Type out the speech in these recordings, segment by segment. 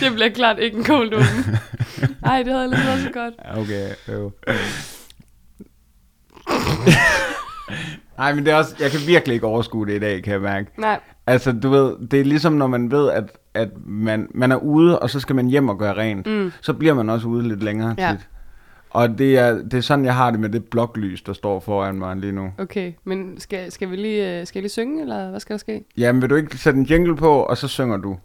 Det bliver klart ikke en cold open. Ej, det havde jeg lidt så godt. Okay, nej, men det er også, jeg kan virkelig ikke overskue det i dag, kan jeg mærke. Nej. Altså, du ved, det er ligesom, når man ved, at man er ude, og så skal man hjem og gøre rent. Mm. Så bliver man også ude lidt længere tit. Og det er sådan, jeg har det med det bloklys, der står foran mig lige nu. Okay, men skal jeg lige synge, eller hvad skal der ske? Jamen, vil du ikke sætte en jingle på, og så synger du?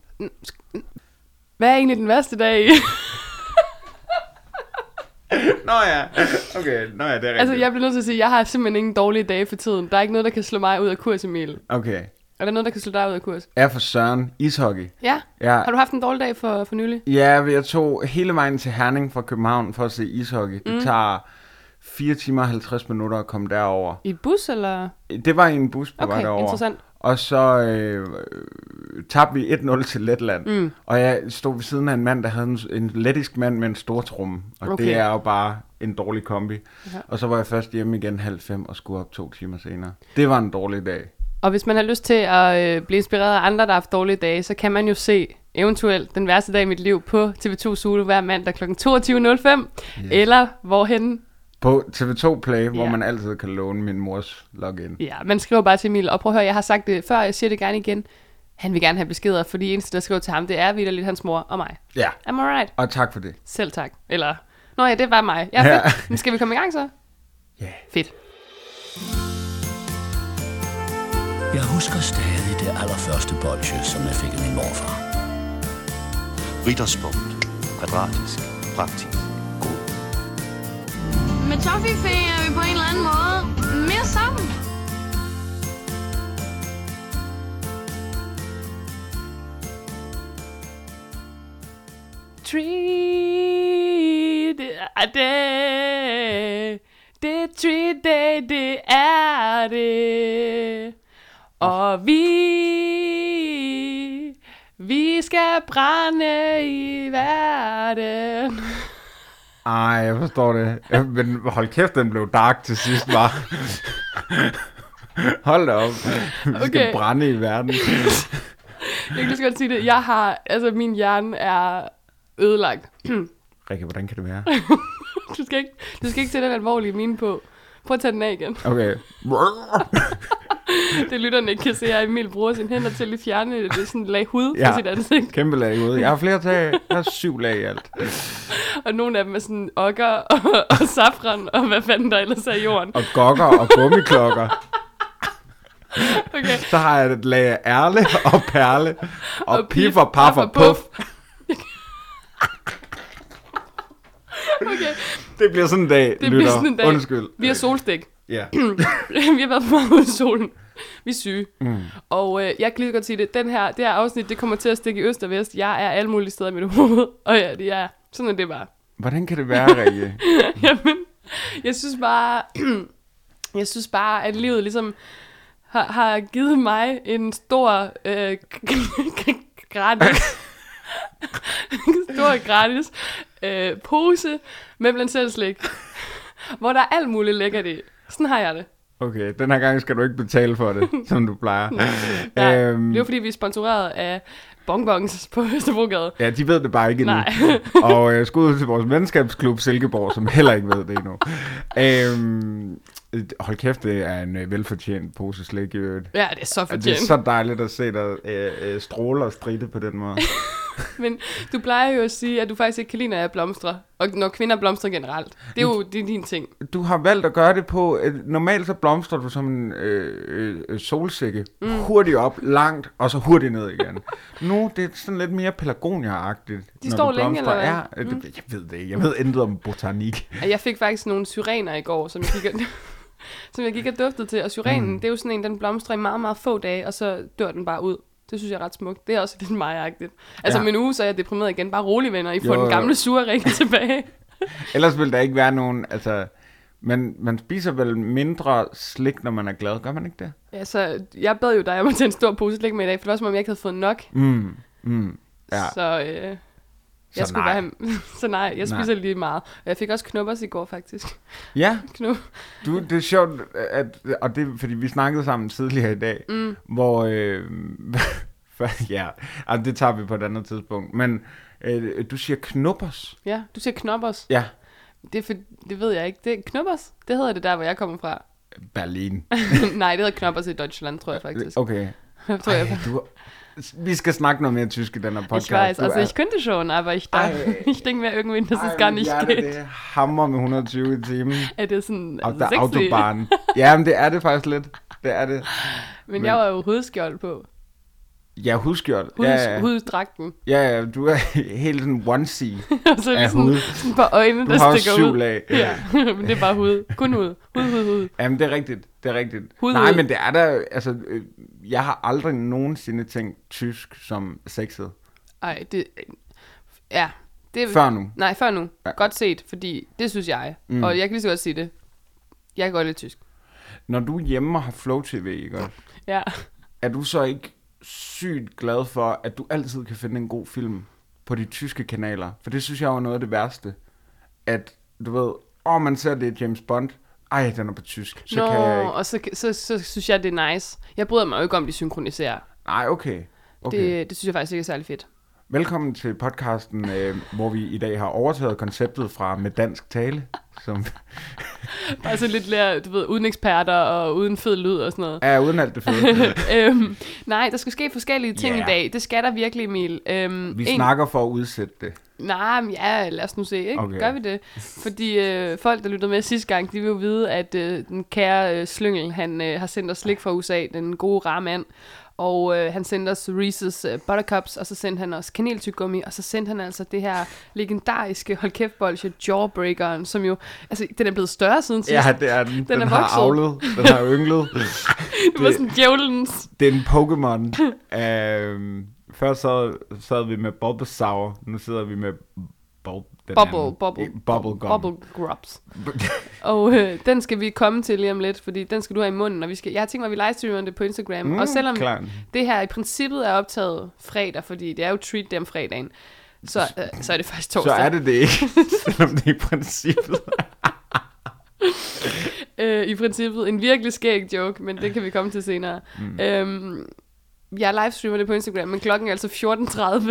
Hvad er egentlig den værste dag i? Nå ja, okay, nå ja, det er rigtigt. Altså, jeg bliver nødt til at sige, at jeg har simpelthen ingen dårlige dage for tiden. Der er ikke noget, der kan slå mig ud af kurs, Emil. Okay. Er der noget, der kan slå dig ud af kurs? Ja, for søren. Ishockey. Ja? Ja. Har du haft en dårlig dag for nylig? Ja, jeg tog hele vejen til Herning fra København for at se ishockey. Det tager 4 timer og 50 minutter at komme derover. I et bus, eller? Det var i en bus på vej derover. Okay, interessant. Og så tabte vi 1-0 til Letland. Mm. Og jeg stod ved siden af en mand, der havde en lettisk mand med en stor tromme. Og det er jo bare en dårlig kombi. Ja. Og så var jeg først hjemme igen 4:30 og skulle op 2 timer senere. Det var en dårlig dag. Og hvis man har lyst til at blive inspireret af andre, der har haft dårlige dage, så kan man jo se eventuelt den værste dag i mit liv på TV2 Sumo hver mandag kl. 22.05. Yes. Eller hvorhenne? På TV2 Play, hvor man altid kan låne min mors login. Ja, man skriver bare til Emil, og prøv at høre, jeg har sagt det før, jeg siger det gerne igen. Han vil gerne have beskeder, for de eneste, der skriver til ham, det er vitterligt hans mor og mig. Ja. Am I right? Og tak for det. Selv tak. Eller, nå ja, det var mig. Ja, fedt. Men skal vi komme i gang så? Ja. Yeah. Fedt. Jeg husker stadig det allerførste bolsje, som jeg fik af min morfar. Rittersport. Kvadratisk. Praktisk. God. Med Toffifee er vi på en eller anden måde mere sammen. Det er det. Og vi skal brænde i verden. Ej, jeg forstår det. Men hold kæft, den blev dark til sidst, var. Hold da op. Vi skal brænde i verden. Jeg kan lige så godt sige det. Min hjerne er ødelagt. Rikke, hvordan kan det være? Du skal ikke tage den alvorlige mine på. Prøv at tage den af igen. Okay. Det lytterne ikke kan se, at Emil bruger sine hænder til at fjerne det sådan et lag hud fra sit ansigt. Kæmpe lag hud. Jeg har flere tag. Jeg har 7 lag i alt. Og nogle af dem er sådan okker og safran og hvad fanden der ellers er i jorden. Og gokker og gummiklokker. Okay. Så har jeg et lag af ærle og perle og pif og paf og puff. Okay. Det bliver sådan en dag, lytter. Undskyld. Vi har solstik. Ja. Vi har været på meget ude i solen. Vi er syge. Mm. Og jeg kan lige godt sige det. Det her afsnit, det kommer til at stikke i øst og vest. Jeg er alle mulige steder i mit hoved. Og ja, det er sådan, at det bare. Hvordan kan det være, Rikke? Jamen, jeg synes bare, at livet ligesom har givet mig en stor gratis pose med blandt selv slik, hvor der er alt muligt lækkert i. Sådan har jeg det. Okay, den her gang skal du ikke betale for det, som du plejer. Nej, det er fordi, vi er sponsoreret af bonbons på Høsterbogade. Ja, de ved det bare ikke endnu. Og jeg skal ud til vores venskabsklub Silkeborg, som heller ikke ved det endnu. Hold kæft, det er en velfortjent pose slik i øvrigt. Ja, det er så fortjent. Det er så dejligt at se dig stråle og stride på den måde. Men du plejer jo at sige, at du faktisk ikke kan lide, når jeg blomstrer. Og når kvinder blomstrer generelt. Det er jo din ting. Du har valgt at gøre det på... normalt så blomstrer du som en solsikke. Hurtigt op, langt, og så hurtigt ned igen. Nu det er sådan lidt mere pelargonia-agtigt. De står længe, eller hvad? Ja, jeg ved det ikke. Jeg ved intet om botanik. Jeg fik faktisk nogle syrener i går, som jeg gik og duftede til. Og syrenen, det er jo sådan en, den blomstrer i meget, meget få dage, og så dør den bare ud. Det synes jeg er ret smukt. Det er også lidt mig-agtigt. Altså om en uge, så er jeg deprimeret igen. Bare rolig, venner. I får den gamle sure Rikke tilbage. Ellers vil der ikke være nogen... Altså, man spiser vel mindre slik, når man er glad. Gør man ikke det? Ja, så jeg bad jo dig om at tage en stor pose slik med i dag, for det var som om jeg ikke havde fået nok. Så... Jeg spiser lige meget. Jeg fik også knoppers i går, faktisk. Ja, du, det er sjovt, og det er, fordi vi snakkede sammen tidligere i dag, hvor Ja, altså, det tager vi på et andet tidspunkt. Men du siger knoppers. Ja, du siger knoppers. Ja. Det ved jeg ikke. Det knoppers, det hedder det der, hvor jeg kommer fra. Berlin. Nej, det hedder knoppers i Deutschland, tror jeg faktisk. Okay. Tror jeg. Ej, wir skal snakke noch mehr Türkisch in deiner Podcast. Ich weiß, also ich könnte schon, aber ich denke mir irgendwie, dass es gar nicht geht. Hammer med 120 timer. Det er sådan altså, der autobahn. Ja, men det er det faktisk lidt. Det er det. Men jeg var jo hovedskjold på. Ja, hudskjold. Huddragten. Ja, ja, du er helt sådan onesie altså, af sådan, hud. Sådan et par øjne, der stikker ud. Af. Ja, ja. Men det er bare hud. Kun hud. Hud. Jamen, det er rigtigt. Hud. Nej, men det er der, altså, jeg har aldrig nogensinde tænkt tysk som sexet. Ej, det, ja. Det, før nu. Nej, før nu. Ja. Godt set, fordi det synes jeg. Mm. Og jeg kan lige så godt sige det. Jeg kan godt lide tysk. Når du er hjemme og har Flow TV, ikke også? Ja. Er du så ikke sygt glad for, at du altid kan finde en god film på de tyske kanaler? For det synes jeg var noget af det værste. At du ved, man ser det James Bond. Ej, den er på tysk. Så kan jeg ikke. Og så synes jeg, det er nice. Jeg bryder mig jo ikke om, de synkroniserer. Nej, okay. Det synes jeg faktisk ikke er særlig fedt. Velkommen til podcasten, hvor vi i dag har overtaget konceptet fra Med Dansk Tale. Som bare så lidt lærer, du ved, uden eksperter og uden fed lyd og sådan noget. Ja, uden alt det fede. Nej, der skal ske forskellige ting i dag. Det skal der virkelig, Emil. Vi snakker for at udsætte det. Nej, men ja, lad os nu se, ikke? Okay. Gør vi det? Fordi folk, der lyttede med sidste gang, de vil jo vide, at den kære Slyngel, han har sendt os slik fra USA, den gode rare mand. Og han sendte os Reese's Buttercups, og så sendte han os kaneltyggummi, og så sendte han altså det her legendariske holdkæftbolsje, Jawbreakeren, som jo, altså den er blevet større siden sidst. Ja, det er den. Den er har avlet, den har ynglet. Det var sådan djævelens. Det er en Pokémon. Før sad vi med Bulbasaur, nu sidder vi med Bubble Grubs. Og den skal vi komme til lige om lidt, fordi den skal du have i munden, og jeg har tænkt mig, at vi livestreamer det på Instagram. Og selvom det her i princippet er optaget fredag, fordi det er jo treat dem fredagen, så er det faktisk torsdag. Så er det ikke, selvom det i princippet i princippet en virkelig skæg joke, men det kan vi komme til senere. Jeg livestreamer det på Instagram, men klokken er altså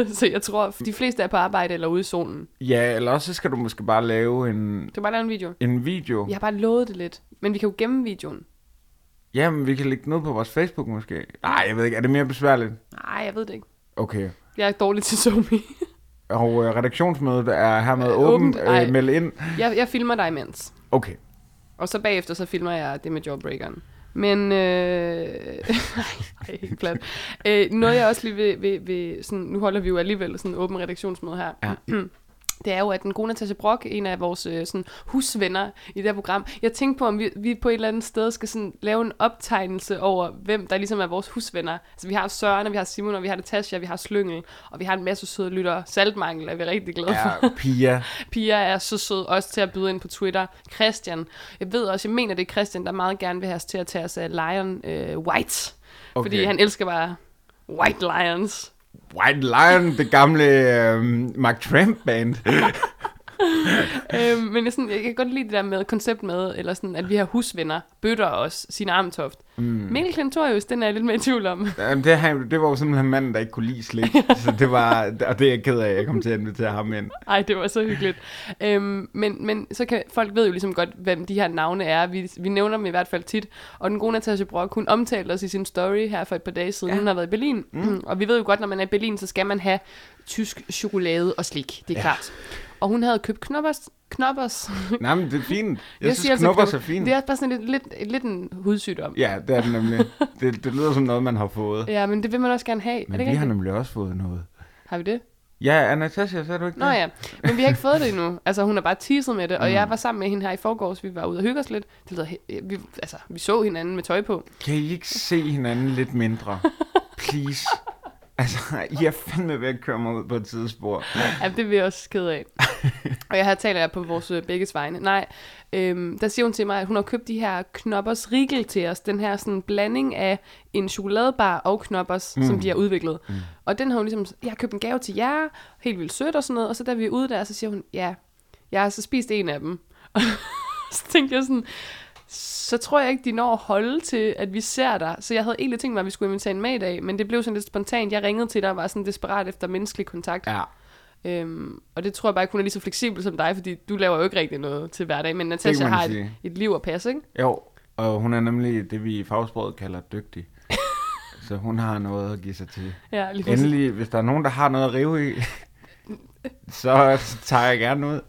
14:30, så jeg tror, de fleste er på arbejde eller ude i solen. Ja, eller også skal du måske bare lave en... Du kan bare lave en video. En video. Jeg har bare lovet det lidt, men vi kan jo gemme videoen. Jamen, vi kan lægge noget på vores Facebook måske. Nej, jeg ved ikke. Er det mere besværligt? Nej, jeg ved det ikke. Okay. Jeg er dårlig til Zomi. Og redaktionsmødet er hermed åbent. Meld ind. Jeg filmer dig imens. Okay. Og så bagefter, så filmer jeg det med Jawbreakeren. Men helt plat. Noget jeg også lige vil sådan, nu holder vi jo alligevel sådan en åben redaktionsmøde her. Ja. Det er jo, at den gode Natasha Brock, en af vores sådan, husvenner i det her program, jeg tænkte på, om vi på et eller andet sted skal sådan, lave en optegnelse over, hvem der ligesom er vores husvenner. Altså vi har Søren, og vi har Simon, og vi har Natasha, og vi har Slyngel, og vi har en masse søde lyttere. Saltmangel er vi rigtig glade for. Ja, Pia. Pia er så sød, også til at byde ind på Twitter. Christian. Jeg ved også, jeg mener, det er Christian, der meget gerne vil have os til at tage os af Lion White. Okay. Fordi han elsker bare White Lions. White Lion, det gamle Mark Tramp-band. Men jeg kan godt lide det der med koncept med, eller sådan, at vi har husvenner, bøtter os, Signe Amtoft. Mikkel Klentorius, den er jeg lidt mere i tvivl om. Jamen, det var jo simpelthen manden, der ikke kunne lide slik. Så det var, og det er jeg ked af, at jeg kom til at invitere ham ind. Ej, det var så hyggeligt. Men så kan folk ved jo ligesom godt, hvem de her navne er. Vi nævner dem i hvert fald tit. Og den gode Natasha Brock, hun omtalte os i sin story her for et par dage siden. Ja. Hun har været i Berlin. Og vi ved jo godt, når man er i Berlin, så skal man have tysk chokolade og slik. Det er klart. Og hun havde købt knoppers. Nej, men det er fint. Jeg synes, knoppers er fint. Det er også bare sådan lidt en hudsygdom. Ja, det er det nemlig. Det lyder som noget, man har fået. Ja, men det vil man også gerne have. Men vi har nemlig også fået noget. Har vi det? Ja, Natasha, så er du ikke det. Nå ja, men vi har ikke fået det endnu. Altså, hun har bare teaset med det, og jeg var sammen med hende her i forgårs. Vi var ude og hygge os lidt. Det lyder vi så hinanden med tøj på. Kan I ikke se hinanden lidt mindre? Please. Altså, I er fandme ved at køre mig ud på et tidsspor. Ja, det vil jeg også kede af. Og jeg har talt på vores begges vegne. Nej, der siger hun til mig, at hun har købt de her Knoppers Rigel til os. Den her sådan blanding af en chokoladebar og knoppers, som de har udviklet. Og den har hun ligesom, jeg har købt en gave til jer, helt vildt sødt og sådan noget. Og så da vi er ude der, så siger hun, ja, jeg har så spist en af dem. Og så tænkte jeg sådan, så tror jeg ikke, de når at holde til, at vi ser dig. Så jeg havde egentlig tænkt mig, at vi skulle invitere en med i dag, men det blev sådan lidt spontant. Jeg ringede til dig og var sådan desperat efter menneskelig kontakt. Ja. Og det tror jeg bare ikke, hun er lige så fleksibel som dig, fordi du laver jo ikke rigtig noget til hverdag, men Natasha har et liv at passe, ikke? Jo, og hun er nemlig det, vi i fagsproget kalder dygtig. Så hun har noget at give sig til. Ja, endelig, hvis der er nogen, der har noget at rive i, så tager jeg gerne ud.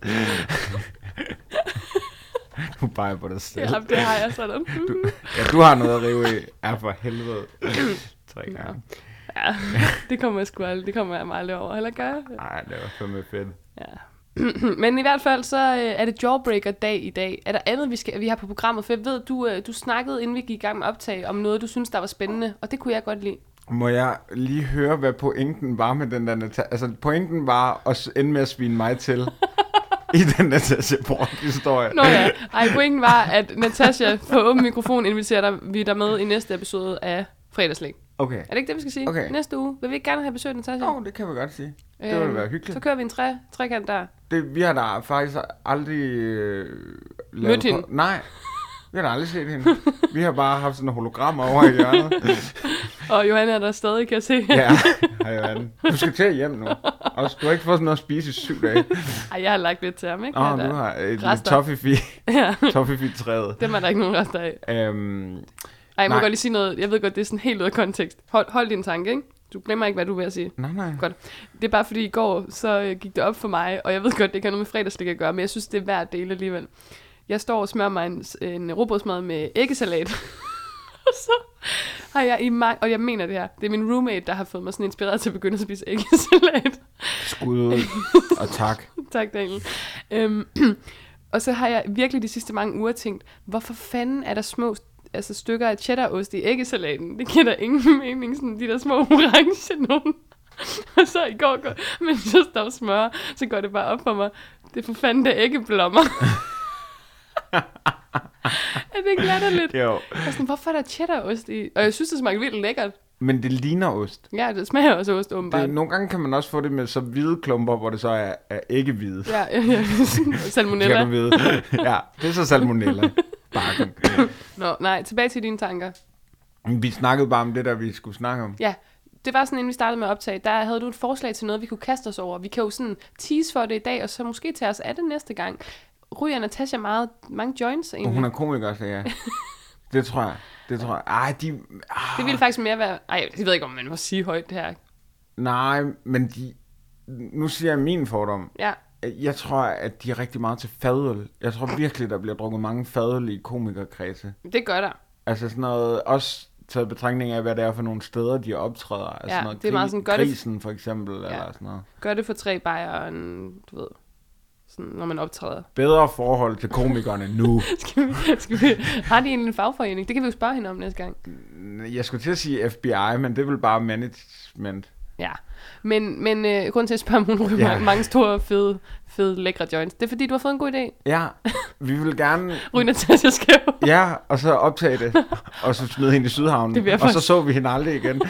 Du peger på dig selv. Ja, det har jeg sådan. Du har noget at rive i. Ja, for helvede. 3 gange. Ja, det kommer jeg sgu aldrig. Det kommer jeg meget over. Heller gør jeg? Nej, det var fandme fedt. Ja. Men i hvert fald, så er det Jawbreaker-dag i dag. Er der andet, vi har på programmet? For jeg ved, du snakkede, inden vi gik i gang med optag, om noget, du synes der var spændende. Og det kunne jeg godt lide. Må jeg lige høre, hvad pointen var med den der altså, pointen var at ende med at svine mig til i den Natasha Brock-historie. Nå ja. Ej, pointen var, at Natasha på åben mikrofon inviterer dig med i næste episode af Fredagslæg. Okay. Er det ikke det, vi skal sige? Okay. Næste uge. Vil vi ikke gerne have besøgt Natasha? Jo, det kan vi godt sige. Det ville være hyggeligt. Så kører vi en trekant der. Vi har da faktisk aldrig mødt hende. Nej, vi har da aldrig set hende. Vi har bare haft sådan en hologram over i hjørnet. Og Johanne er der stadig, kan jeg se. Ja, hej Johanne. Du skal til hjem nu. Og du har ikke fået sådan noget at spise i 7 dage. Ej, jeg har lagt lidt til ham, ikke? Åh, du har et Toffifee. Ja. Toffifee-træet. Dem er der ikke nogen rester af. Ej, jeg må godt lige sige noget. Jeg ved godt, det er sådan helt ud af kontekst. Hold din tanke, ikke? Du glemmer ikke, hvad du er ved at sige. Nej. Godt. Det er bare fordi i går, så gik det op for mig, og jeg ved godt, det kan noget med fredagslæg at gøre, men jeg synes, det er værd at dele alligevel. Jeg står og smører mig en rugbrødsmad med æggesalat. Og så har jeg og jeg mener det her, det er min roommate, der har fået mig sådan inspireret til at begynde at spise æggesalat. Skud. Og tak. Tak, Daniel. Og så har jeg virkelig de sidste mange uger tænkt, hvorfor fanden er der små stykker af cheddarost i æggesalaten. Det giver da ingen mening, sådan de der små orange nogen. Og så i går, men så står smør, så går det bare op for mig. Det er for fanden, der æggeblommer. Er det ikke latterligt? Jo. Sådan, hvorfor er der cheddarost i? Og jeg synes, det smager vildt lækkert. Men det ligner ost. Ja, det smager også ost, åbenbart. Nogle gange kan man også få det med så hvide klumper, hvor det så er æggehvide. Ja. Salmonella. Ja, det er så salmonella. Nå, nej, tilbage til dine tanker. Vi snakkede bare om det der, vi skulle snakke om. Ja, det var sådan, inden vi startede med at optage. Der havde du et forslag til noget, vi kunne kaste os over. Vi kan jo sådan tease for det i dag, og så måske tage os af det næste gang. Ryger Natasha mange joints egentlig? Hun er komiker, så ja. Det tror jeg. Ej, det ville faktisk mere være... Ej, det ved jeg ikke, om man må sige højt det her. Nej, men nu siger jeg min fordom. Ja. Jeg tror, at de er rigtig meget til fadøl. Jeg tror virkelig, der bliver drukket mange fadøl i komikerkredse. Det gør der. Altså sådan noget, også taget betragtning af, hvad det er for nogle steder, de optræder. Altså ja, noget det er meget sådan, Grisen for eksempel, ja, eller sådan noget. Gør det for 3 bajere, du ved, sådan, når man optræder. Bedre forhold til komikerne nu. Skal vi, har de egentlig en fagforening? Det kan vi jo spørge hende om næste gang. Jeg skulle til at sige FBI, men det vil bare management. Ja, men grunden til at spørge, om hun ryger mange store, fede, lækre joints, det er fordi, du har fået en god idé. Ja, vi vil gerne... Ryge Natasha skæv. Ja, og så optage det, og så smide hende i Sydhavnen, og så vi hende aldrig igen.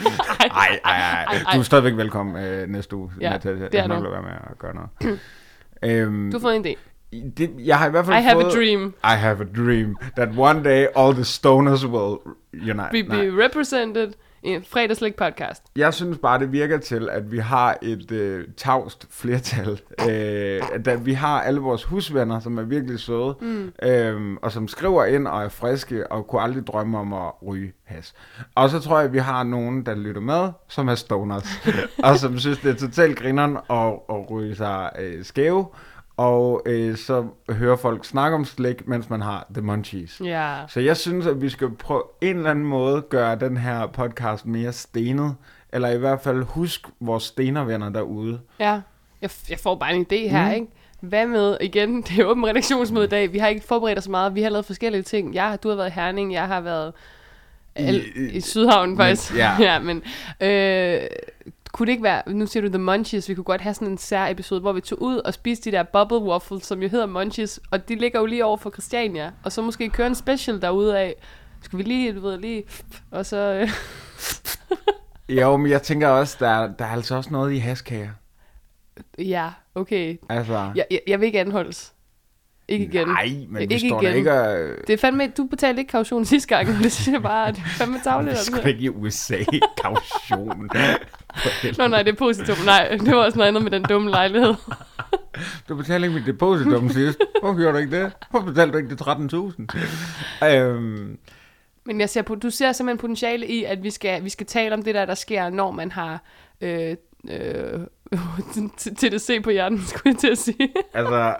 Ej. Du er stadigvæk velkommen næste uge, ja, Natasha. Det er nok være med at gøre noget. Du har fået en idé. Jeg har i hvert fald I have a dream, that one day all the stoners will unite. Be represented... En fredagslæg podcast. Jeg synes bare, det virker til, at vi har et tavst flertal. At vi har alle vores husvenner, som er virkelig søde, og som skriver ind og er friske, og kunne aldrig drømme om at ryge has. Og så tror jeg, at vi har nogen, der lytter med, som er stoners, og som synes, det er totalt grineren at ryge sig skæve. Og så hører folk snakke om slik, mens man har the munchies. Yeah. Så jeg synes, at vi skal på en eller anden måde gøre den her podcast mere stenet. Eller i hvert fald husk vores stenervenner derude. Ja, jeg får bare en idé her, ikke? Hvad med, igen, det er åbent redaktionsmøde i dag. Vi har ikke forberedt os meget. Vi har lavet forskellige ting. Du har været i Herning, jeg har været i Sydhavnen faktisk. Men, ja. Ja, men... Kunne det ikke være, nu siger du The Munchies, vi kunne godt have sådan en sær episode, hvor vi tog ud og spiste de der bubble waffles, som jo hedder Munchies, og de ligger jo lige over for Christiania, og så måske køre en special derude af, skal vi lige, og så... Jo, men jeg tænker også, der er altså også noget i haskager. Ja, okay. Altså... Jeg vil ikke anholdes. Ikke igen. Nej, men ikke hvis igen. Der ikke er... Det er fandme... Du betalte ikke kaution sidste gang, og det synes jeg bare, at det er fandme tavligt. Det skulle ikke i USA. Kaution. Nå nej, det er positum. Nej, det var også noget andet med den dumme lejlighed. Du betalte ikke mit depositum sidst. Hvorfor gjorde du ikke det? Hvorfor betalte du ikke det 13.000? Men jeg ser på, du ser simpelthen potentiale i, at vi skal tale om det der sker, når man har... TDC på hjernen, skulle jeg til at sige. Altså...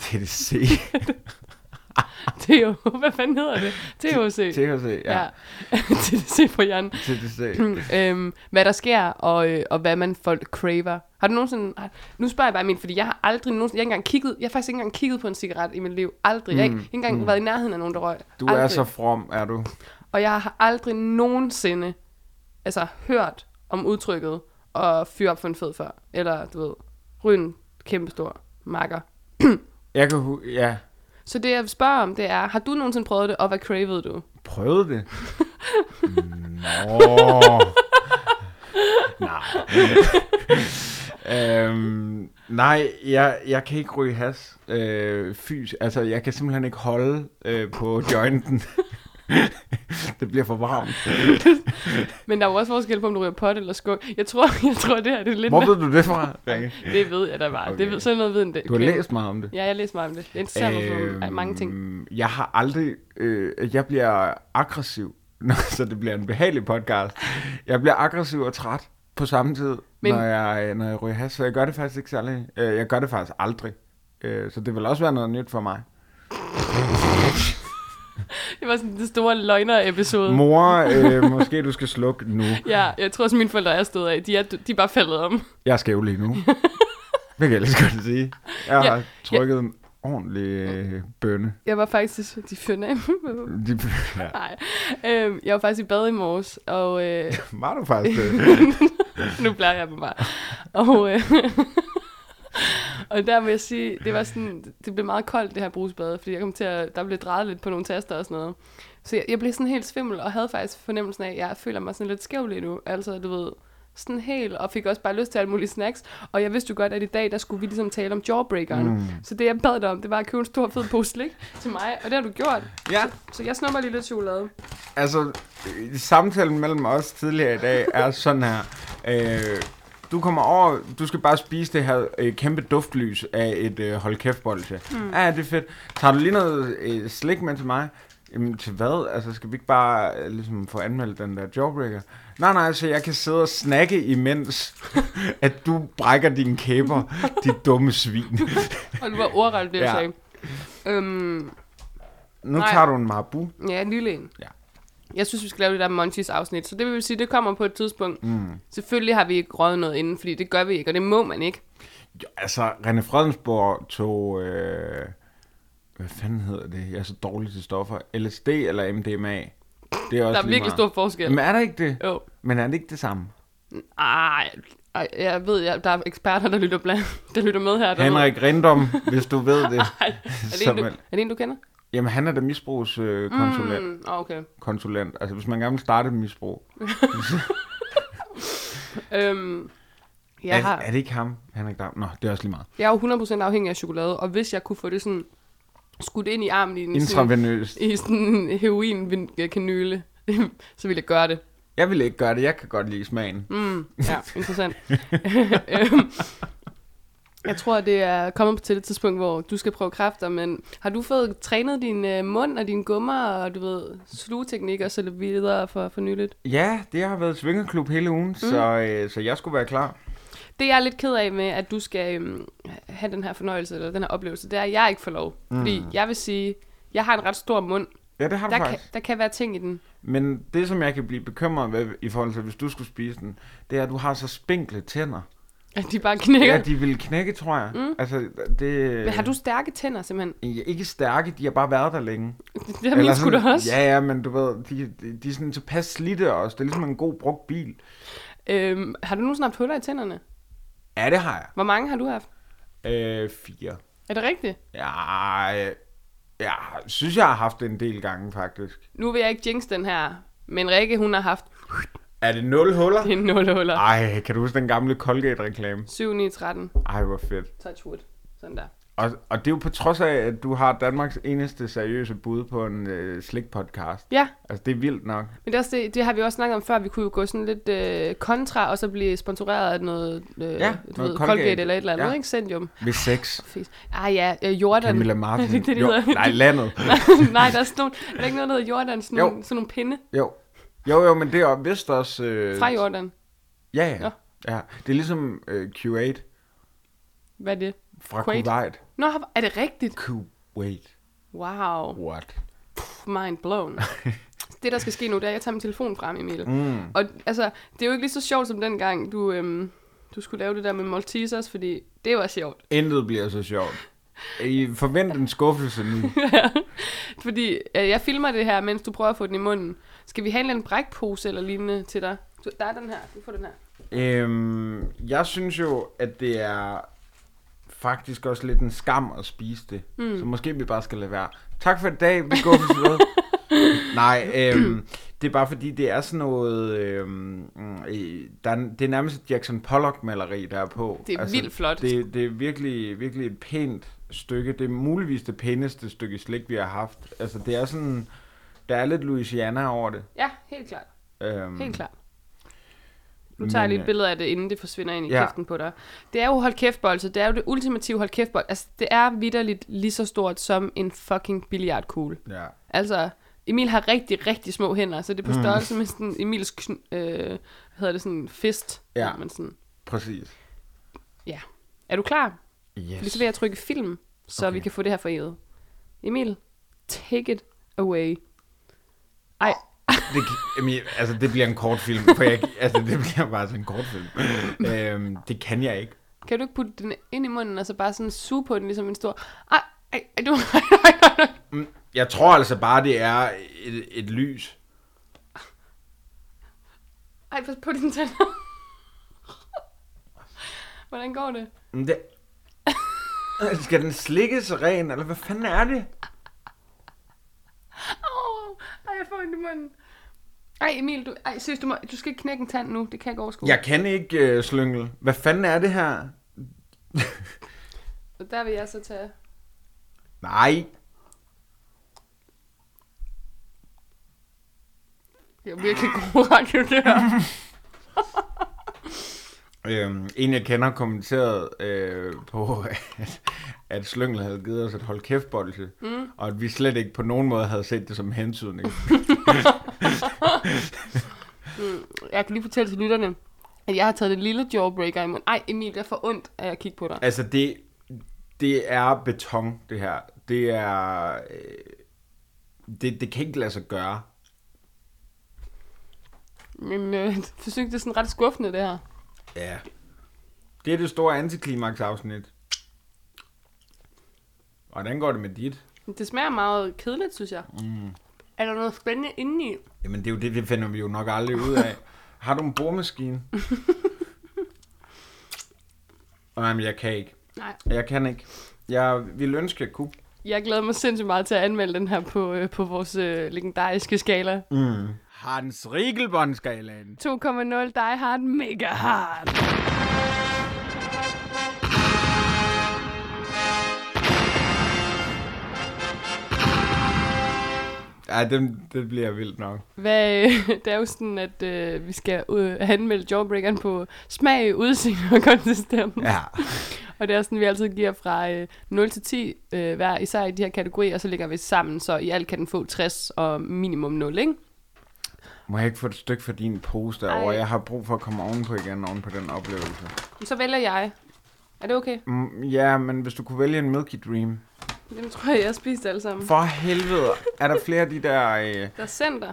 TDC. THC. Hvad fanden hedder det? THC. THC, ja. TDC på hjernen. TDC. Hvad der sker, og hvad man folk craver. Har du nogensinde... Nu spørger jeg bare min, fordi jeg har aldrig nogensinde... Jeg har faktisk ikke engang kigget på en cigaret i mit liv. Aldrig. Jeg har ikke engang været i nærheden af nogen, der røg. Du aldrig. Er så from, er du. Og jeg har aldrig nogensinde hørt om udtrykket og fyre op for en fed før. Eller, du ved, rygen kæmpestor makker. Jeg kan ja. Så det, jeg spørger om, det er, har du nogensinde prøvet det, og hvad cravede du? Prøvede det? Nåååååh. Nej, jeg kan ikke ryge has. Jeg kan simpelthen ikke holde på jointen. Det bliver for varmt. Men der er jo også forskel på, om du ryger pot eller skål. Jeg tror det her det er lidt... Hvor ved du det fra? Det ved jeg da bare. Okay. Det, sådan noget ved det. Du har læst meget om det? Ja, jeg har læst meget om det. Det interesserer mig for mange ting. Jeg har aldrig... jeg bliver aggressiv. Så det bliver en behagelig podcast. Jeg bliver aggressiv og træt på samme tid, når jeg ryger has. Så jeg gør det faktisk ikke særlig. Jeg gør det faktisk aldrig. Så det vil også være noget nyt for mig. Det var sådan det store løgner-episode. Mor, måske du skal slukke nu. Ja, jeg tror også mine forældre er stået af. De er bare faldet om. Jeg er skæv lige nu. Hvad kan jeg ellers godt sige? Jeg har trykket en ordentlig bønne. Jeg var faktisk... De fyrne af. Ja. Nej. Jeg var faktisk i bad i morges, og... Var du faktisk det? Nu plejer jeg mig bare. Og der vil jeg sige, det blev meget koldt det her brusbade, fordi jeg kom til at, der blev drejet lidt på nogle taster og sådan noget. Så jeg blev sådan helt svimmel og havde faktisk fornemmelsen af, at jeg føler mig sådan lidt skæv lige nu. Altså, du ved, sådan helt, og fik også bare lyst til alle mulige snacks. Og jeg vidste jo godt, at i dag, der skulle vi ligesom tale om Jawbreakeren. Så det jeg bad dig om, det var at købe en stor fed pose slik til mig, og det har du gjort. Ja. Så jeg snupper lige lidt chokolade. Altså, samtalen mellem os tidligere i dag er sådan her... Du kommer over, du skal bare spise det her kæmpe duftlys af et hold kæft-bolse. Ja, det er fedt. Tager du lige noget slik med til mig? Jamen, til hvad? Altså, skal vi ikke bare ligesom få anmeldt den der Jawbreaker? Nej, så jeg kan sidde og snakke imens, at du brækker dine kæber, dit dumme svin. Og du var ordret, det jeg sagde. Nu tager du en Marabu. Ja, en lille en. Ja. Jeg synes, vi skal lave det der Munchies-afsnit, så det vil sige, det kommer på et tidspunkt. Selvfølgelig har vi ikke røget noget inden, fordi det gør vi ikke, og det må man ikke. Jo, altså, René Fredensborg tog, hvad fanden hedder det? Jeg er så dårlig til stoffer. LSD eller MDMA? Det er også der er virkelig stor forskel. Men er der ikke det? Jo. Men er det ikke det samme? Ej, jeg ved, der er eksperter, der lytter, der lytter med her. Henrik Rindom, hvis du ved det. Er det en, du kender? Jamen, han er da misbrugskonsulent. Okay. Konsulent. Altså, hvis man gerne vil starte et misbrug. Er det ikke ham? Han er ikke der. Nå, det er også lige meget. Jeg er jo 100% afhængig af chokolade, og hvis jeg kunne få det sådan skudt ind i armen i sådan en heroin-kanyle, så ville jeg gøre det. Jeg ville ikke gøre det. Jeg kan godt lide smagen. Ja, interessant. Jeg tror, det er kommet til et tidspunkt, hvor du skal prøve kræfter, men har du fået trænet din mund og dine gummer og du ved, slugeteknikker og så videre for nyligt? Ja, det har været svingeklub hele ugen, så jeg skulle være klar. Det jeg er lidt ked af med, at du skal have den her fornøjelse eller den her oplevelse, det er, at jeg ikke får lov. Fordi jeg vil sige, jeg har en ret stor mund. Ja, det har du faktisk. Der kan være ting i den. Men det, som jeg kan blive bekymret ved i forhold til, hvis du skulle spise den, det er, at du har så spinkle tænder. At de bare knækker? Ja, de vil knække, tror jeg. Altså, det... Men har du stærke tænder, simpelthen? Ja, ikke stærke, de har bare været der længe. Det har mine sgu da også. Ja, men du ved, de er sådan tilpas slidte også. Det er ligesom en god brugt bil. Har du nogensinde haft huller i tænderne? Ja, det har jeg. Hvor mange har du haft? 4. Er det rigtigt? Ja, jeg synes, jeg har haft det en del gange, faktisk. Nu vil jeg ikke jinx den her, men Rikke, hun har haft... Er det 0 huller? Det er 0 huller. Ej, kan du huske den gamle Colgate-reklame? 7-9-13. Ej, hvor fedt. Touch wood. Sådan der. Og det er jo på trods af, at du har Danmarks eneste seriøse bud på en slik-podcast. Ja. Altså, det er vildt nok. Men det, er også det har vi også snakket om før. Vi kunne jo gå sådan lidt kontra, og så blive sponsoreret af noget, noget Colgate eller et eller andet, ikke? Sendium. Ved sex. Ah ja, Jordans. Camilla Martin. det, nej, landet. Nej, der er sådan nogle... Er der ikke noget, der hedder Jordans? Sådan nogle pinde? Jo, men det er vist også... Fra Jordan. Ja. Det er ligesom Kuwait. Hvad er det? Fra Kuwait. Nå, er det rigtigt? Kuwait. Wow. What? Pff, mind blown. Det, der skal ske nu, det er, at jeg tager min telefon frem, Emil. Og altså, det er jo ikke lige så sjovt som dengang, du skulle lave det der med Maltesers, fordi det var sjovt. Intet bliver så sjovt. I forvent en skuffelse nu. Fordi jeg filmer det her, mens du prøver at få den i munden. Skal vi handle en brækpose eller lignende til dig? Der er den her. Du får den her. Jeg synes jo, at det er... faktisk også lidt en skam at spise det. Så måske vi bare skal lade være. Tak for i dag, vi går for noget. Nej, det er bare fordi, det er sådan noget... det er nærmest et Jackson Pollock-maleri, der er på. Det er altså, vildt flot. Det er virkelig, virkelig et pænt stykke. Det er muligvis det pæneste stykke slik, vi har haft. Altså, det er sådan... Der er lidt Louisiana over det. Ja, helt klart. Nu tager jeg lige et billede af det, inden det forsvinder ind i kæften på dig. Det er jo hold kæftbold, så det er jo det ultimative hold kæftbold. Altså, det er vitterligt lige så stort som en fucking billiardkugle. Ja. Altså, Emil har rigtig, rigtig små hænder, så det er på størrelse med sådan Emils fist. Ja, man sådan. Præcis. Ja. Er du klar? Yes. Fordi så vil jeg trykke film, så vi kan få det her foræret. Emil, take it away. Ej. Det bliver en kort film, for det bliver bare sådan en kort film. Det kan jeg ikke. Kan du ikke putte den ind i munden, og så bare sådan suge på den, ligesom en stor... Jeg tror altså bare, det er et lys. Ej, pas på din tænder. Hvordan går det? Skal den slikkes ren, eller hvad fanden er det? Jeg får ondt i munden. Ej, Emil, du skal ikke knække en tand nu. Det kan jeg ikke overskue. Jeg kan ikke Slyngel. Hvad fanden er det her? Og der vil jeg så tage... Nej. Det er virkelig god radio, det her. En, jeg kender, kommenterede på, at Slyngel havde givet os et hold kæft-bolse, og at vi slet ikke på nogen måde havde set det som hensydning. Jeg kan lige fortælle til lytterne, at jeg har taget det lille jawbreaker i munden. Ej, Emil, jeg får ondt af at kigge på dig. Altså, det er beton, det her. Det er... Det kan ikke lade sig gøre. Men forsøg, det er sådan ret skuffende, det her. Ja. Det er det store antiklimaks-afsnit. Hvordan går det med dit? Det smager meget kedeligt, synes jeg. Er der noget spændende indeni? Jamen, det er jo det finder vi jo nok aldrig ud af. Har du en boremaskine? Jamen, jeg kan ikke. Nej. Jeg kan ikke. Jeg ville ønske, jeg kunne. Jeg glæder mig sindssygt meget til at anmelde den her på vores legendariske skala. Hans Riegelbåndskalaen. 2,0 Die Hard Mega Hard. Ej, det bliver vildt nok. Det er jo sådan, at vi skal anmelde Jawbreakeren på smag, udseende og konsistens. Ja. Og det er sådan, vi altid giver fra 0 til 10 hver især i de her kategorier, og så ligger vi sammen, så i alt kan den få 60 og minimum 0, ikke? Må jeg ikke få et stykke fra din pose derovre? Jeg har brug for at komme ovenpå igen, ovenpå den oplevelse. Så vælger jeg. Er det okay? Ja, men hvis du kunne vælge en Milky Dream. Dem tror jeg har spist alle sammen. For helvede. Er der flere af de der... Der er center.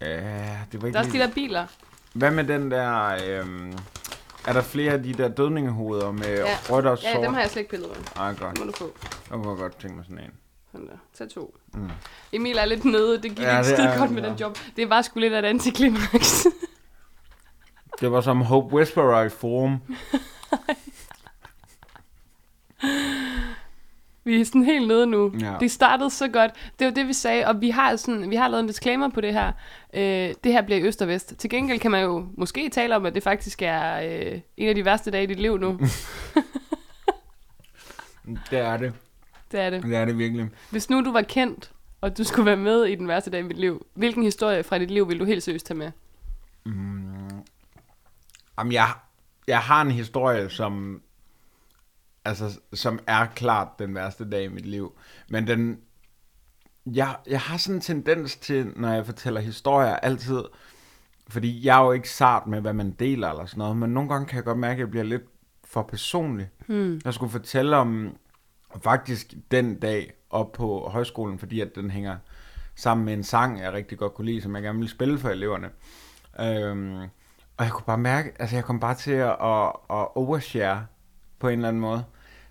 Det var ikke... Der er også de der biler. Hvad med den der... Er der flere af de der dødningehoveder med rødt og sort? Ja, dem har jeg slet ikke pillet rundt. Ej, godt. Det må du få. Jeg kunne godt tænke mig sådan en. Sådan der. Tag 2. Emil er lidt nede. Det gik ikke skide godt med den job. Det var sgu lidt af et antiklimaks. Det var som Hope Whisperer i Forum. Vi er sådan helt nede nu. Ja. Det startede så godt. Det var det, vi sagde, og vi har lavet en disclaimer på det her. Det her bliver i øst og vest. Til gengæld kan man jo måske tale om, at det faktisk er en af de værste dage i dit liv nu. Det er det. Det er det. Det er det virkelig. Hvis nu du var kendt, og du skulle være med i den værste dag i mit liv, hvilken historie fra dit liv ville du helt seriøst tage med? Jamen, jeg har en historie, som, altså, som er klart den værste dag i mit liv. Men den... Jeg har sådan en tendens til, når jeg fortæller historier altid, fordi jeg er jo ikke sart med, hvad man deler eller sådan noget, men nogle gange kan jeg godt mærke, at jeg bliver lidt for personlig. Jeg skulle fortælle om faktisk den dag op på højskolen, fordi at den hænger sammen med en sang, jeg rigtig godt kunne lide, som jeg gerne ville spille for eleverne. Og jeg kunne bare mærke, altså jeg kom bare til at overshare på en eller anden måde.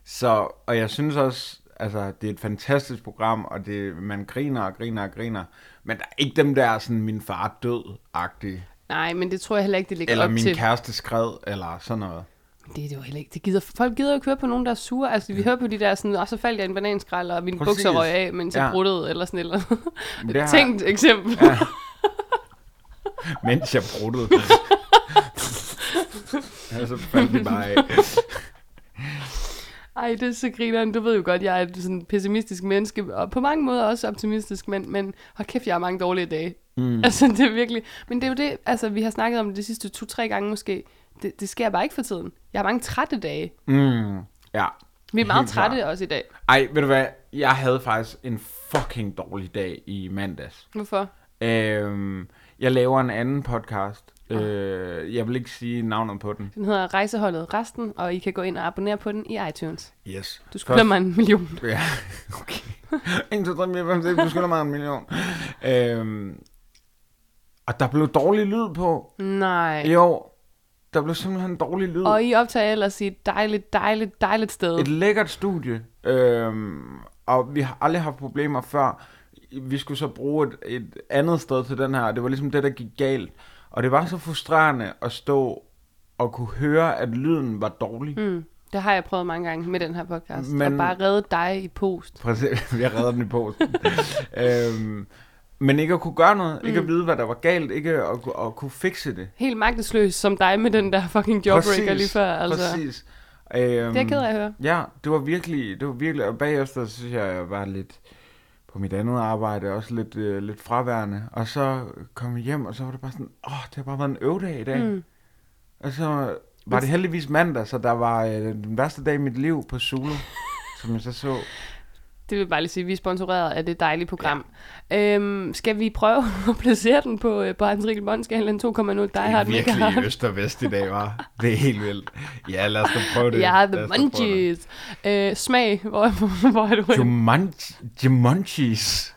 Så, og jeg synes også, altså, det er et fantastisk program, og det, man griner og griner og griner. Men der er ikke dem der, sådan, min far død-agtige. Nej, men det tror jeg heller ikke, det ligger eller op til. Eller min kæreste skred, eller sådan noget. Det er jo heller ikke. Det gider, folk gider jo ikke høre på nogen, der er sure. Altså, vi hører på de der sådan, og så faldt jeg en bananskrald, og mine bukser røg af, mens jeg bruttede, eller sådan eller. Et har... tænkt eksempel. Ja. Mens jeg bruttede. Ja, så faldt de bare af. Ej, det er så grineren. Du ved jo godt, jeg er et sådan pessimistisk menneske, og på mange måder også optimistisk, men hold kæft, jeg har mange dårlige dage. Altså, det er virkelig... Men det er jo det, altså, vi har snakket om det de sidste 2-3 gange måske. Det sker bare ikke for tiden. Jeg har mange trætte dage. Ja. Vi er meget trætte også i dag. Ej, ved du hvad? Jeg havde faktisk en fucking dårlig dag i mandags. Hvorfor? Jeg laver en anden podcast. Jeg vil ikke sige navnet på den. Den hedder Rejseholdet Resten, og I kan gå ind og abonnere på den i iTunes. Yes. Du skylder mig 1 million. Ja, okay. 1, 2, 3, 4, 5, 6, du skylder mig 1 million. Og der blev dårlig lyd på. Nej. Jo, der blev simpelthen dårlig lyd. Og I optager ellers i et dejligt, dejligt, dejligt sted. Et lækkert studie. Og vi har aldrig haft problemer før. Vi skulle så bruge et andet sted til den her, det var ligesom det, der gik galt. Og det var så frustrerende at stå og kunne høre, at lyden var dårlig. Det har jeg prøvet mange gange med den her podcast. Men... og bare redde dig i post. Præcis, jeg redder den i post. Men ikke at kunne gøre noget. Ikke at vide, hvad der var galt. Ikke at kunne fikse det. Helt magtesløs som dig med den der fucking Jawbreaker præcis, lige før. Altså. Præcis. Det er ked af at høre. Ja, det var virkelig. Og bagefter synes jeg var lidt... på mit andet arbejde, også lidt fraværende. Og så kom jeg hjem, og så var det bare sådan, det har bare været en øvdag i dag. Og så var det heldigvis mandag, så der var den værste dag i mit liv på Zulu, som jeg så. Det vil bare lige sige, vi er sponsoreret af det dejlige program. Ja. Skal vi prøve at placere den på Hans Rikkel Bondskallen 2,0? Det er virkelig øst og vest i dag, var. Det er helt vildt. Ja, lad os da prøve det. Ja, the munchies. Smag, hvor er du? The munchies.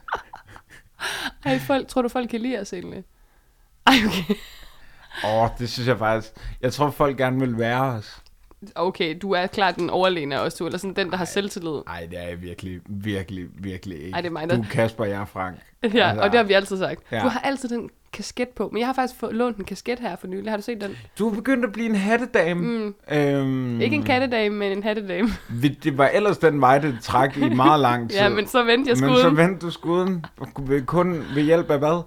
Ej, tror du, folk kan lide os egentlig? Ej, okay. Det synes jeg faktisk. Jeg tror, folk gerne vil være os. Okay, du er klart den overlegne også, du, eller sådan den, der har selvtillid. Nej, det er jeg virkelig, virkelig, virkelig ikke. Ej, det er mig, der... Du er Kasper, jeg er Frank. Ja, altså, og det har vi altid sagt. Ja. Du har altid den kasket på, men jeg har faktisk lånt en kasket her for nylig. Har du set den? Du er begyndt at blive en hattedame. Ikke en kattedame, men en hattedame. Det var ellers den vej, det træk i meget lang tid. Ja, men så vendte jeg skuden. Men så vendte du skuden, kun ved hjælp af hvad?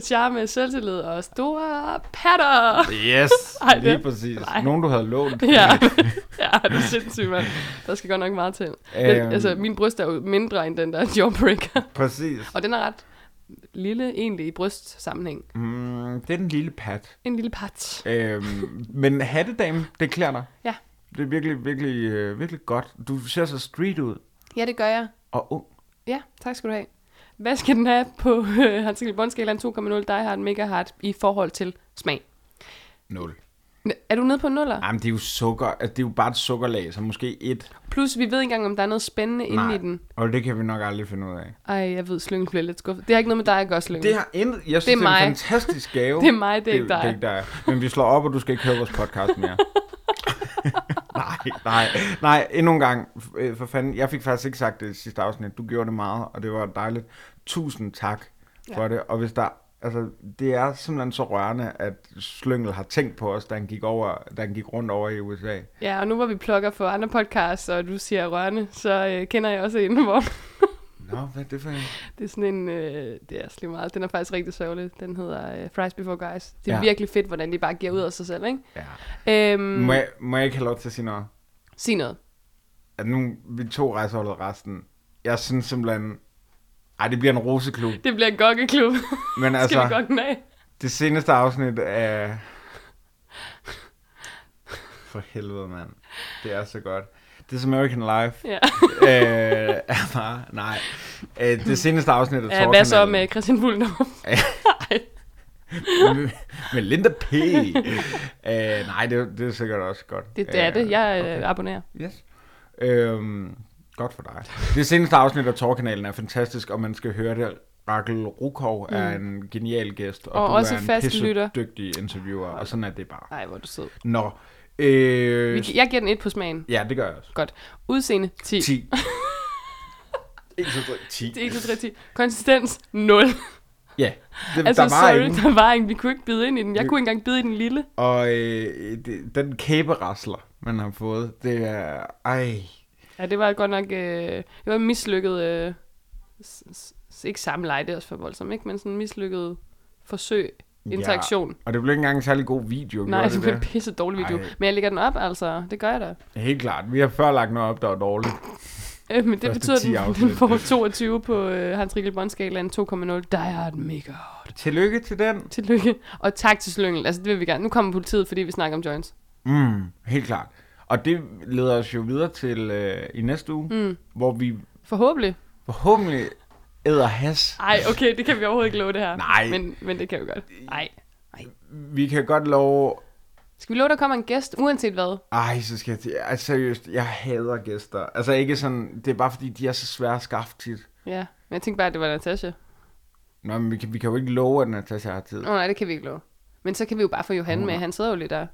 Charme, selvtillid og store patter. Yes, ej, lige præcis. Nej. Nogen, du havde lånt. Ja, det er sindssygt, mand. Der skal godt nok meget til. Altså, min bryst er jo mindre end den der Jawbreaker. Præcis. Og den er ret... lille egentlig i brystsammenhæng. Det er den lille pat. En lille pat. Men hattedame, det klæder dig. Ja. Det er virkelig, virkelig, virkelig godt. Du ser så street ud. Ja, det gør jeg. Og ung. Ja, tak skal du have. Hvad skal den have på Hans Rikkel Bondskallen 2,0 Die Hard Mega Hard i forhold til smag? 0. Er du nede på 0'er? Jamen, det er jo sukker. Altså, det er jo bare et sukkerlag, så måske 1. Plus, vi ved ikke engang, om der er noget spændende inde i den. Og det kan vi nok aldrig finde ud af. Ej, jeg ved, Slyngel bliver lidt skuffet. Det har ikke noget med dig at gøre, Slyngel. Jeg synes, det er mig. En fantastisk gave. Det er mig, det er ikke dig. Det er ikke dig. Men vi slår op, og du skal ikke høre vores podcast mere. Nej, endnu en gang. For fanden, jeg fik faktisk ikke sagt det i sidste afsnit. Du gjorde det meget, og det var dejligt. Tusind tak for det. Og hvis der... altså, det er simpelthen så rørende, at Slyngel har tænkt på os, da han gik rundt over i USA. Ja, og nu hvor vi plukker for andre podcasts, og du siger rørende, så kender jeg også en, hvor... Nå, hvad er det for en? Det er sådan en... det er slet meget. Den er faktisk rigtig sørgelig. Den hedder Fries Before Guys. Det er virkelig fedt, hvordan de bare giver ud af sig selv, ikke? Ja. Må jeg ikke have lov til at sige noget? Sig noget. at nu vi to Rejseholdet Resten. Jeg synes simpelthen, ej, det bliver en roseklub. Det bliver en gokkeklub. Men altså, skal vi gokke den af? Det seneste afsnit af... For helvede, mand. Det er så godt. This American Life. Ja. Nej. Det seneste afsnit af Talk-kanalen. Hvad så med Christian Fuldendorf? Med Linda P. Nej, det er sikkert også godt. Det er det. Jeg abonnerer. Yes. Godt for dig. Det seneste afsnit af Talk-kanalen er fantastisk, og man skal høre det. Rachel Rukov er en genial gæst, og du også er en pisse dygtig interviewer, og sådan er det bare. Nej, hvor du sød. Nå. Jeg giver den 1 på smagen. Ja, det gør jeg også. Godt. Udseende, 10. 10. 1, 2, 3, 10. 1, 2, 3, 10. Konsistens, 0. Ja. Det, altså, der var ingen. Vi kunne ikke bide ind i den. Jeg kunne ikke engang bide i den lille. Og den kæberasler, man har fået, det er... Ej. Ja, det var godt nok... det var mislykket... ikke samleje, det er også for voldsomt, ikke? Men sådan en mislykket forsøg, interaktion. Ja, og det blev ikke engang en særlig god video. Nej, det blev en pisse dårlig video. Ej. Men jeg lægger den op, altså. Det gør jeg da. Helt klart. Vi har før lagt noget op, der var dårligt. Men det første betyder, at den får 22 på Hans Rigelbåndsskalaen 2,0. Der er et mega hot. Tillykke til den. Tillykke. Og tak til Slyngel. Altså, det vil vi gerne. Nu kommer politiet, fordi vi snakker om joints. Mm, helt klart. Og det leder os jo videre til i næste uge, hvor vi... Forhåbentlig... æder has. Ej, okay, det kan vi overhovedet ikke love det her. Nej. Men det kan vi godt. Ej. Vi kan godt love... Skal vi love, der kommer en gæst, uanset hvad? Ej, så skal jeg... Altså, seriøst, jeg hader gæster. Altså, ikke sådan... Det er bare, fordi de er så svære at skaffe tit. Ja, men jeg tænkte bare, at det var Natasha. Nå, men vi kan jo ikke love, at Natasha har tid. Åh, nej, det kan vi ikke love. Men så kan vi jo bare få Johan med. Han sidder jo lidt der.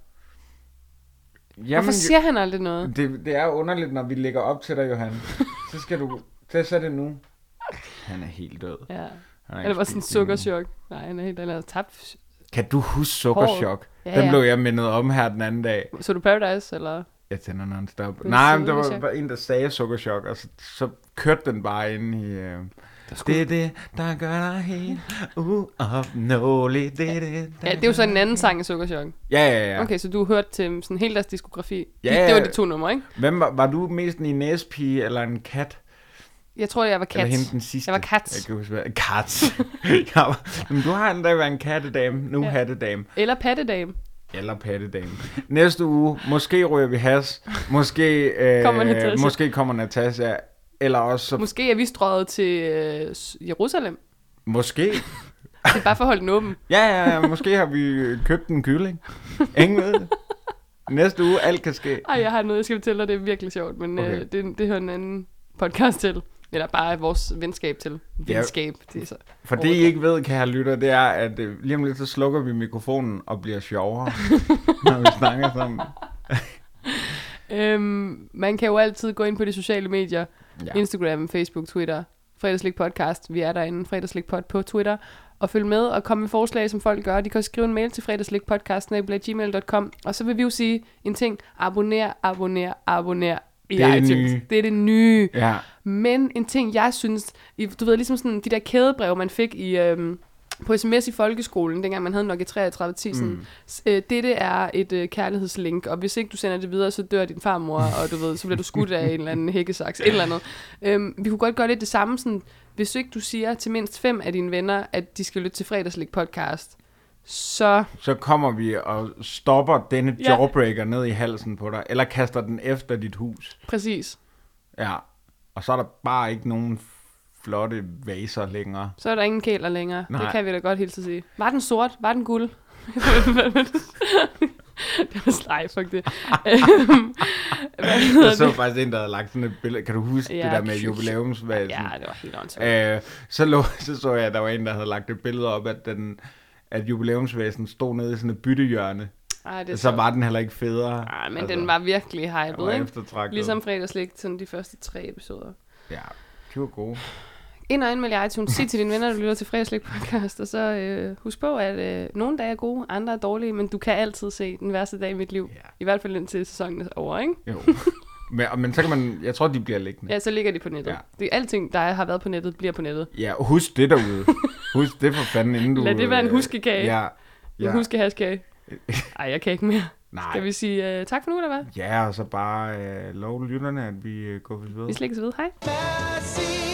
Jamen, hvorfor siger han aldrig noget? Det er underligt, når vi lægger op til dig, Johan. Så skal du... Så er det nu. Han er helt død. Ja. Eller var sådan en sukkerschok. Nej, han er helt allerede tabt. Kan du huske sukkerschok? Ja, den blev jeg mindet om her den anden dag. Så du Paradise, eller? Jeg tænder non-stop. Nej, men der var en, der sagde sukkerschok, og så kørte den bare ind i... Det er det, der gør dig helt uopnåelig. Ja, det er jo så en anden sang af sukkerschok. Ja. Okay, så du hørte til sådan hele deres diskografi. Ja. Det var de 2 numre, ikke? Hvem var du mest en næspige eller en kat? Jeg tror, jeg var kat. Eller hende den sidste. Jeg var kat. Jeg kan huske, hvad... Kat. Du har endda været en kattedame, nu hattedame. Eller pattedame. Næste uge, måske ryger vi has, måske kommer Natasha, eller også... Måske er vi strøget til Jerusalem. Måske. Det er bare for at holde den åben. Ja, måske har vi købt en kylling. Ingen ved det. Næste uge, alt kan ske. Ej, jeg har noget, jeg skal fortælle dig, det er virkelig sjovt, men okay. Det hører en anden podcast til. Eller bare vores venskab til. Venskab. Ja, det er så for det, I ikke ved, kære lytter, det er, at lige om lidt, så slukker vi mikrofonen og bliver sjovere, når vi snakker sammen. Man kan jo altid gå ind på de sociale medier. Ja. Instagram, Facebook, Twitter. Fredagslik Podcast. Vi er derinde. Fredagslik Pod på Twitter. Og følg med og komme med forslag, som folk gør. De kan skrive en mail til fredagslikpodcast@gmail.com. Og så vil vi jo sige en ting. Abonner. Det er det nye. Ja. Men en ting, jeg synes... Du ved, ligesom sådan de der kædebreve, man fik i, på sms i folkeskolen, dengang man havde nok i 3310. Dette er et kærlighedslink, og hvis ikke du sender det videre, så dør din farmor, og du ved, så bliver du skudt af en eller anden hækkesaks, et eller andet. Vi kunne godt gøre lidt det samme. Sådan, hvis ikke du siger til mindst 5 af dine venner, at de skal lytte til Fredagslik Podcast... Så kommer vi og stopper denne jawbreaker ned i halsen på dig, eller kaster den efter dit hus. Præcis. Ja, og så er der bare ikke nogen flotte vaser længere. Så er der ingen kæler længere. Nej. Det kan vi da godt helt til sige. Var den sort? Var den guld? Det var slej, fuck det. Jeg så faktisk en, der havde lagt sådan et billede. Kan du huske det der med jubilæumsvasen? Ja, det var helt åndssvagt. Så jeg, at der var en, der havde lagt et billede op, at jubilæumsvæsen stod nede i sådan et byttehjørne. Ej, så var den heller ikke federe. Nej, men altså, den var virkelig hyped. Ligesom Fredagslik, sådan de første 3 episoder. Ja, de var gode. Ind og anmeld i iTunes. Sig til dine venner, du lytter til Fredagslik Podcast, og så husk på, at nogle dage er gode, andre er dårlige, men du kan altid se den værste dag i mit liv. Ja. I hvert fald indtil sæsonen er over, ikke? Jo. Men så kan man, jeg tror, de bliver liggende. Ja, så ligger de på nettet. Ja. Det er alting, der har været på nettet, bliver på nettet. Ja, husk det derude. Husk det for fanden, inden du... Lad det være en huskekage. Ja. En huskehaskage. Ej, jeg kan ikke mere. Nej. Skal vi sige tak for nu, eller hvad? Ja, og så bare lov lytterne, at vi går videre. Vi slikkes ved. Hej.